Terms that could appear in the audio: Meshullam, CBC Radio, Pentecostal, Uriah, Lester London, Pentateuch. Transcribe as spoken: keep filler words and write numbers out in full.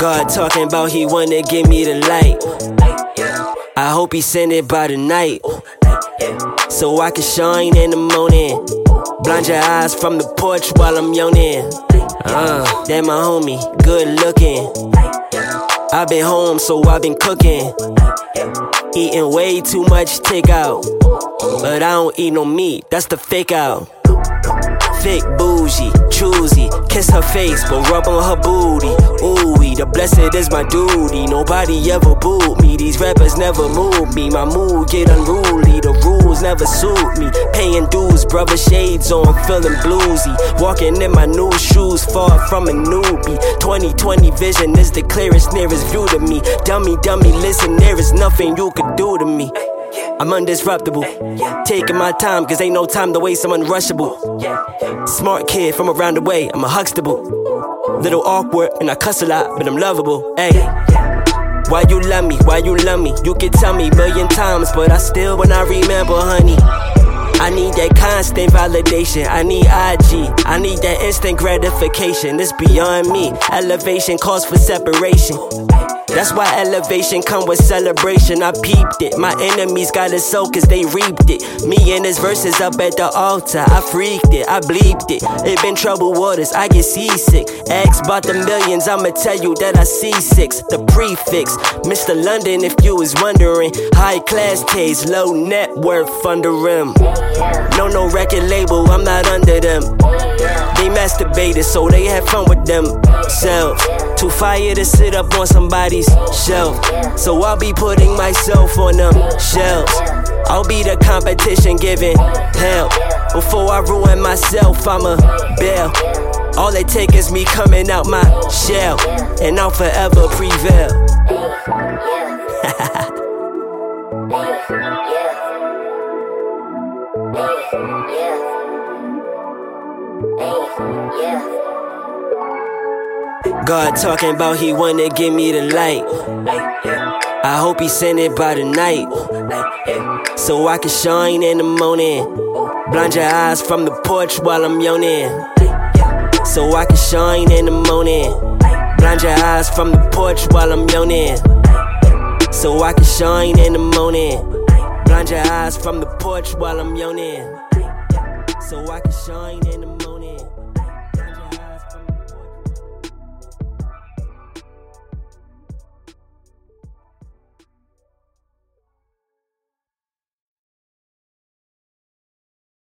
God talking about he wanna give me the light. I hope he send it by the night, so I can shine in the morning. Blind your eyes from the porch while I'm yawning. Uh, that my homie, good looking. I've been home, so I've been cooking. Eating way too much takeout, but I don't eat no meat, that's the fake out. Thick, bougie, choosy, kiss her face, but rub on her booty. Ooh-wee, the blessed is my duty. Nobody ever booed me, these rappers never move me. My mood get unruly, the rules never suit me. Paying dues, brother shades on, feeling bluesy. Walking in my new shoes, far from a newbie. twenty twenty vision is the clearest, nearest view to me. Dummy, dummy, listen, there is nothing you could do to me. I'm undisruptible, taking my time, cause ain't no time to waste, I'm unrushable. Smart kid from around the way, I'm a Huxtable. Little awkward and I cuss a lot, but I'm lovable. Ay. Why you love me, why you love me? You can tell me a million times, but I still when I remember, honey. I need that constant validation, I need I G, I need that instant gratification. It's beyond me, elevation calls for separation. That's why elevation come with celebration. I peeped it, my enemies got it so cause they reaped it. Me and his verses up at the altar, I freaked it, I bleeped it. It been troubled waters, I get seasick. Ask about the millions, I'ma tell you that I see six. The prefix, Mister London if you was wondering. High class taste, low net worth under him. No, no record label, I'm not under them. They masturbated, so they had fun with themselves. Too fire to sit up on somebody's shelf, so I'll be putting myself on them shelves. I'll be the competition giving hell. Before I ruin myself, I'ma bail. All it takes is me coming out my shell, and I'll forever prevail. God talking about he wanna give me the light. I hope he send it by the night, so I can shine in the morning. Blind your eyes from the porch while I'm yawning, so I can shine in the morning. Blind your eyes from the porch while I'm yawning, so I can shine in the morning. Blind your eyes from the porch while I'm yawning, so I can shine in the morning.